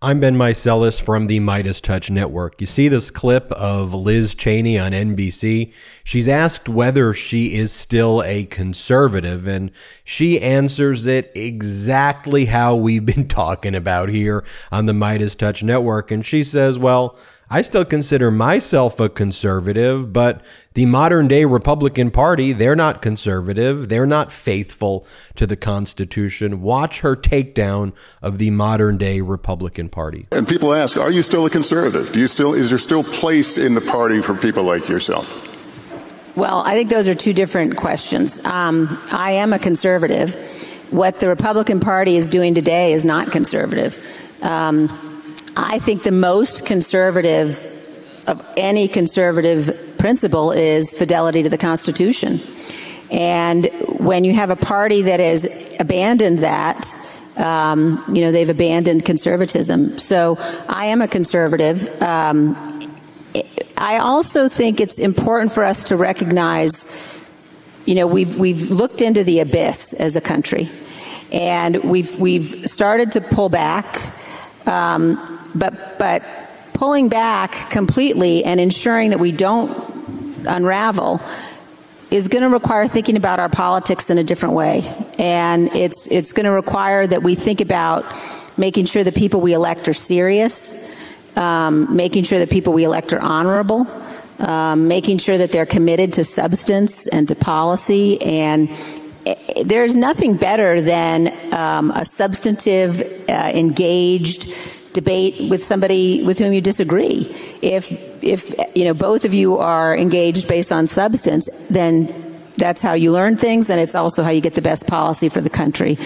I'm Ben Meiselas from the Midas Touch Network. You see this clip of Liz Cheney on NBC. She's asked whether she is still a conservative, and she answers it exactly how we've been talking about here on the Midas Touch Network. And she says, well, I still consider myself a conservative, but the modern-day Republican Party, they're not conservative. They're not faithful to the Constitution. Watch her takedown of the modern-day Republican Party. And people ask, are you still a conservative? Is there still place in the party for people like yourself? Well, I think those are 2 different questions. I am a conservative. What the Republican Party is doing today is not conservative. I think the most conservative of any conservative principle is fidelity to the Constitution. And when you have a party that has abandoned that, they've abandoned conservatism. So I am a conservative. I also think it's important for us to recognize, we've looked into the abyss as a country, and we've started to pull back. But pulling back completely and ensuring that we don't unravel is going to require thinking about our politics in a different way. And it's going to require that we think about making sure the people we elect are serious, making sure the people we elect are honorable, making sure that they're committed to substance and to policy. And there's nothing better than a substantive, engaged debate with somebody with whom you disagree. If both of you are engaged based on substance, then that's how you learn things, and it's also how you get the best policy for the country.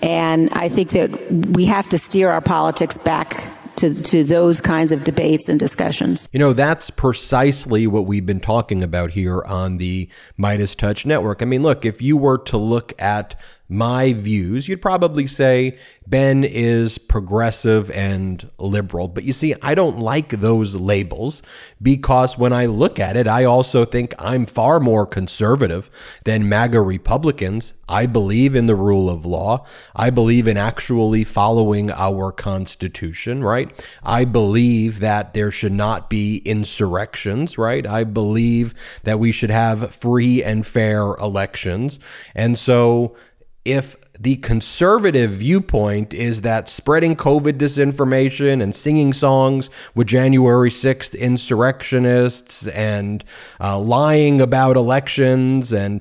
And I think that we have to steer our politics back to those kinds of debates and discussions. That's precisely what we've been talking about here on the Midas Touch Network. I mean, look, if you were to look at my views, you'd probably say Ben is progressive and liberal. But you see, I don't like those labels because when I look at it, I also think I'm far more conservative than MAGA Republicans. I believe in the rule of law. I believe in actually following our Constitution, right? I believe that there should not be insurrections, right? I believe that we should have free and fair elections. And so if the conservative viewpoint is that spreading COVID disinformation and singing songs with January 6th insurrectionists and lying about elections and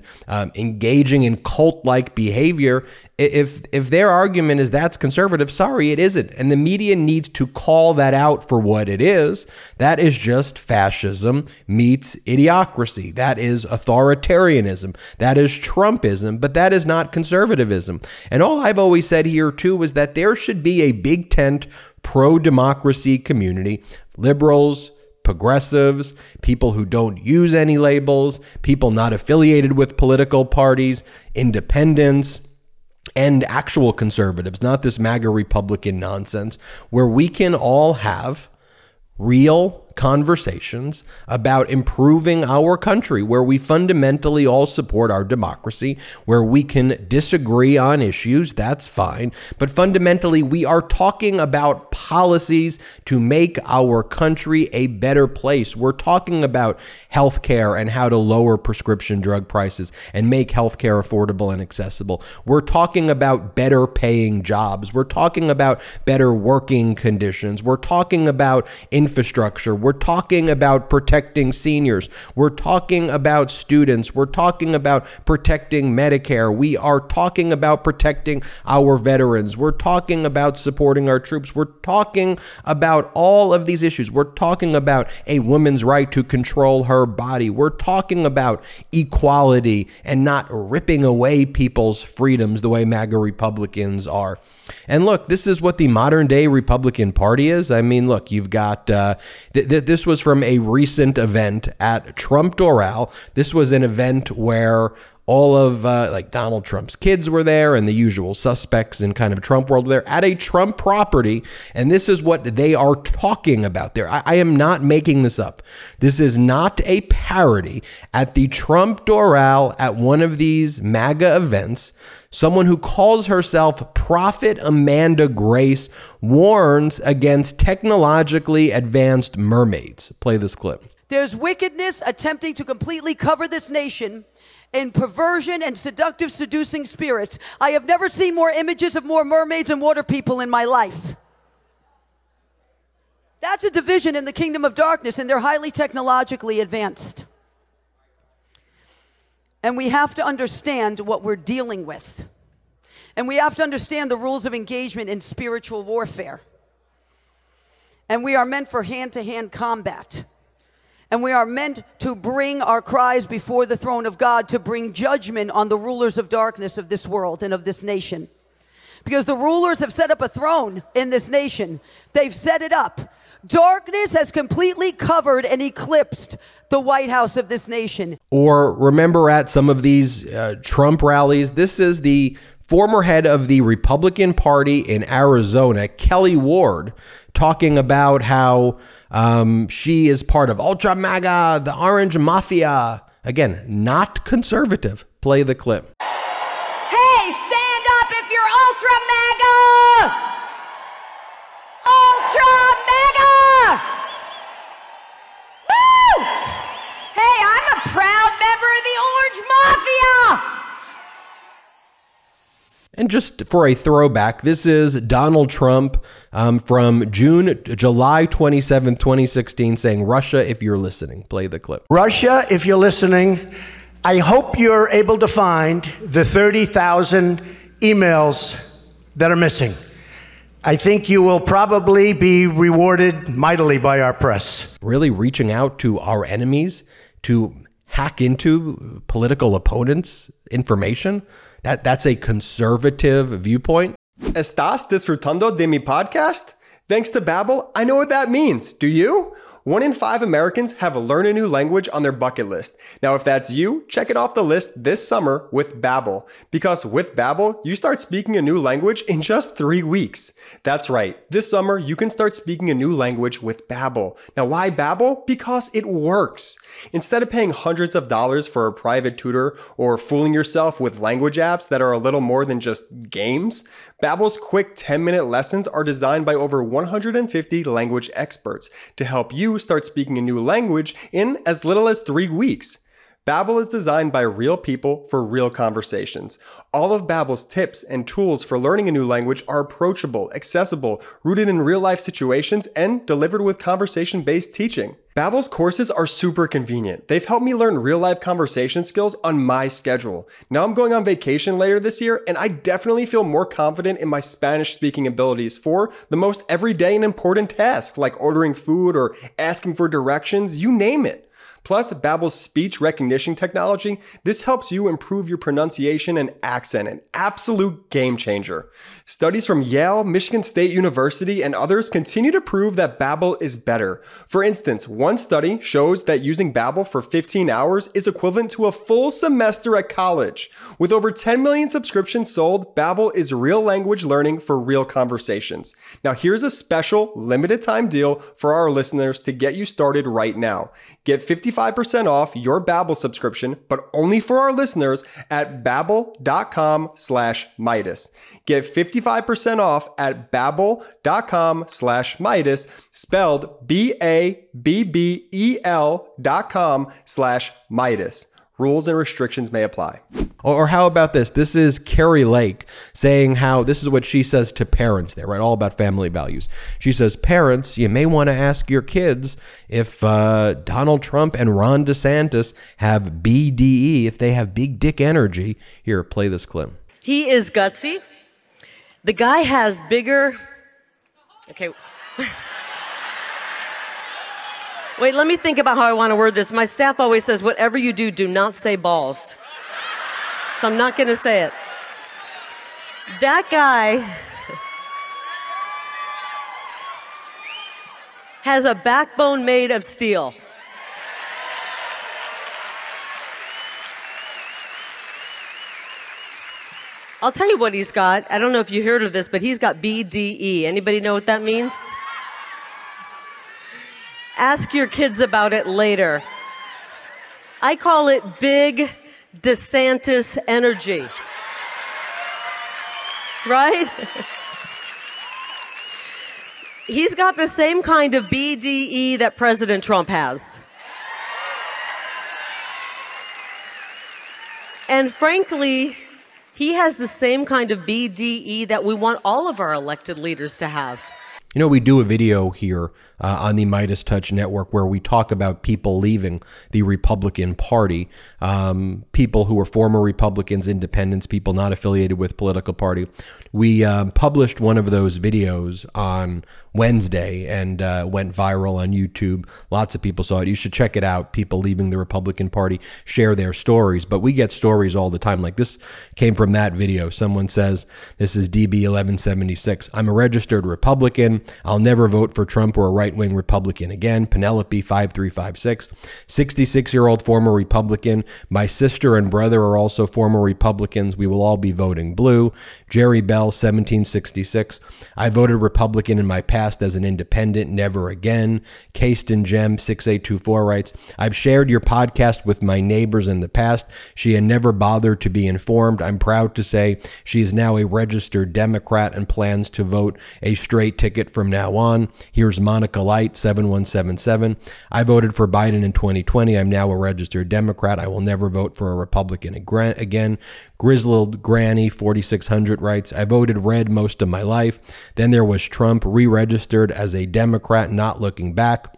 engaging in cult-like behavior, if their argument is that's conservative, sorry, it isn't. And the media needs to call that out for what it is. That is just fascism meets idiocracy. That is authoritarianism. That is Trumpism, but that is not conservatism. And all I've always said here, too, is that there should be a big tent pro-democracy community, liberals, progressives, people who don't use any labels, people not affiliated with political parties, independents, and actual conservatives, not this MAGA Republican nonsense, where we can all have real conversations about improving our country, where we fundamentally all support our democracy, where we can disagree on issues, that's fine. But fundamentally, we are talking about policies to make our country a better place. We're talking about healthcare and how to lower prescription drug prices and make healthcare affordable and accessible. We're talking about better paying jobs. We're talking about better working conditions. We're talking about infrastructure. We're talking about protecting seniors. We're talking about students. We're talking about protecting Medicare. We are talking about protecting our veterans. We're talking about supporting our troops. We're talking about all of these issues. We're talking about a woman's right to control her body. We're talking about equality and not ripping away people's freedoms the way MAGA Republicans are. And look, this is what the modern day Republican Party is. I mean, look, you've got, this was from a recent event at Trump Doral. This was an event where all of like Donald Trump's kids were there and the usual suspects in kind of Trump world were there at a Trump property. And this is what they are talking about there. I am not making this up. This is not a parody. At the Trump Doral at one of these MAGA events, someone who calls herself Prophet Amanda Grace warns against technologically advanced mermaids. Play this clip. There's wickedness attempting to completely cover this nation in perversion and seductive, seducing spirits. I have never seen more images of more mermaids and water people in my life. That's a division in the kingdom of darkness, and they're highly technologically advanced. And we have to understand what we're dealing with. And we have to understand the rules of engagement in spiritual warfare. And we are meant for hand-to-hand combat. And we are meant to bring our cries before the throne of God to bring judgment on the rulers of darkness of this world and of this nation. Because the rulers have set up a throne in this nation. They've set it up. Darkness has completely covered and eclipsed the White House of this nation. Or remember at some of these Trump rallies, this is the former head of the Republican Party in Arizona, Kelly Ward, talking about how she is part of Ultra MAGA, the Orange Mafia. Again, not conservative. Play the clip. Hey, stand up if you're Ultra MAGA! Ultra MAGA! Woo! Hey, I'm a proud member of the Orange Mafia! And just for a throwback, this is Donald Trump from July 27, 2016, saying, Russia, if you're listening. Play the clip. Russia, if you're listening, I hope you're able to find the 30,000 emails that are missing. I think you will probably be rewarded mightily by our press. Really reaching out to our enemies to hack into political opponents' information? That's a conservative viewpoint. ¿Estás disfrutando de mi podcast? Thanks to Babbel, I know what that means. Do you? 1 in 5 Americans have learn a new language on their bucket list. Now, if that's you, check it off the list this summer with Babbel. Because with Babbel, you start speaking a new language in just 3 weeks. That's right. This summer, you can start speaking a new language with Babbel. Now, why Babbel? Because it works. Instead of paying hundreds of dollars for a private tutor or fooling yourself with language apps that are a little more than just games, Babbel's quick 10-minute lessons are designed by over 150 language experts to help you start speaking a new language in as little as 3 weeks. Babbel is designed by real people for real conversations. All of Babbel's tips and tools for learning a new language are approachable, accessible, rooted in real-life situations, and delivered with conversation-based teaching. Babbel's courses are super convenient. They've helped me learn real-life conversation skills on my schedule. Now I'm going on vacation later this year, and I definitely feel more confident in my Spanish-speaking abilities for the most everyday and important tasks, like ordering food or asking for directions, you name it. Plus, Babbel's speech recognition technology, this helps you improve your pronunciation and accent, an absolute game changer. Studies from Yale, Michigan State University, and others continue to prove that Babbel is better. For instance, one study shows that using Babbel for 15 hours is equivalent to a full semester at college. With over 10 million subscriptions sold, Babbel is real language learning for real conversations. Now, here's a special limited time deal for our listeners to get you started right now. Get 55% off your Babbel subscription, but only for our listeners at Babbel.com/Midas. Get 55% off at Babbel.com/Midas, spelled BABBEL.com/Midas. Rules and restrictions may apply. Or how about this? This is Carrie Lake saying how this is what she says to parents there, right? All about family values. She says, parents, you may want to ask your kids if Donald Trump and Ron DeSantis have BDE, if they have big dick energy. Here, play this clip. He is gutsy. The guy has bigger... Okay. Wait, let me think about how I want to word this. My staff always says, whatever you do, do not say balls. So I'm not going to say it. That guy has a backbone made of steel. I'll tell you what he's got. I don't know if you heard of this, but he's got BDE. Anybody know what that means? Ask your kids about it later. I call it big DeSantis energy. Right? He's got the same kind of BDE that President Trump has. And frankly, he has the same kind of BDE that we want all of our elected leaders to have. You know, we do a video here on the Midas Touch Network where we talk about people leaving the Republican Party, people who are former Republicans, independents, people not affiliated with political party. We published one of those videos on Wednesday and went viral on YouTube. Lots of people saw it. You should check it out. People leaving the Republican Party share their stories, but we get stories all the time. Like this came from that video. Someone says, this is DB 1176. I'm a registered Republican. I'll never vote for Trump or a right-wing Republican again. Penelope 5356, 66-year-old former Republican. My sister and brother are also former Republicans. We will all be voting blue. Jerry Bell 1766. I voted Republican in my past as an independent. Never again. Kasten Gem 6824 writes, I've shared your podcast with my neighbors in the past. She had never bothered to be informed. I'm proud to say she is now a registered Democrat and plans to vote a straight ticket from now on. Here's Monica Light, 7177. I voted for Biden in 2020. I'm now a registered Democrat. I will never vote for a Republican again. Grizzled Granny, 4600 writes, I voted red most of my life. Then there was Trump, re-registered as a Democrat, not looking back.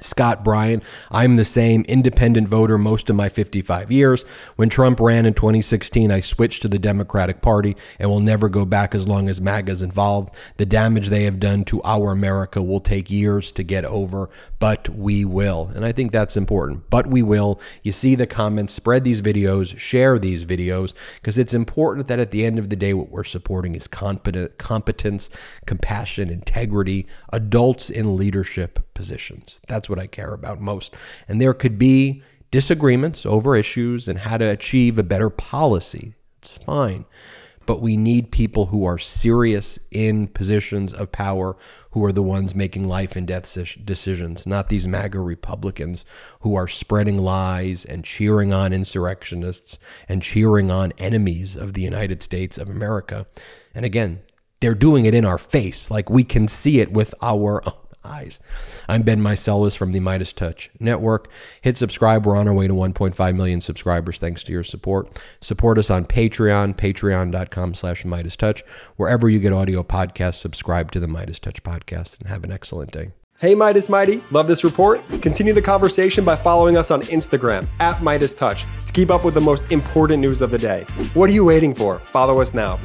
Scott Bryant, I'm the same independent voter most of my 55 years. When Trump ran in 2016, I switched to the Democratic Party and will never go back as long as MAGA is involved. The damage they have done to our America will take years to get over, but we will. And I think that's important. But we will. You see the comments, spread these videos, share these videos, because it's important that at the end of the day, what we're supporting is competence, compassion, integrity, adults in leadership positions. That's what I care about most. And there could be disagreements over issues and how to achieve a better policy. It's fine. But we need people who are serious in positions of power, who are the ones making life and death decisions, not these MAGA Republicans who are spreading lies and cheering on insurrectionists and cheering on enemies of the United States of America. And again, they're doing it in our face, like we can see it with our own eyes. I'm Ben Meiselas from the Midas Touch Network. Hit subscribe. We're on our way to 1.5 million subscribers thanks to your support. Support us on Patreon, patreon.com/Midas Touch. Wherever you get audio podcasts, subscribe to the Midas Touch podcast and have an excellent day. Hey Midas Mighty, love this report? Continue the conversation by following us on Instagram @Midas Touch to keep up with the most important news of the day. What are you waiting for? Follow us now.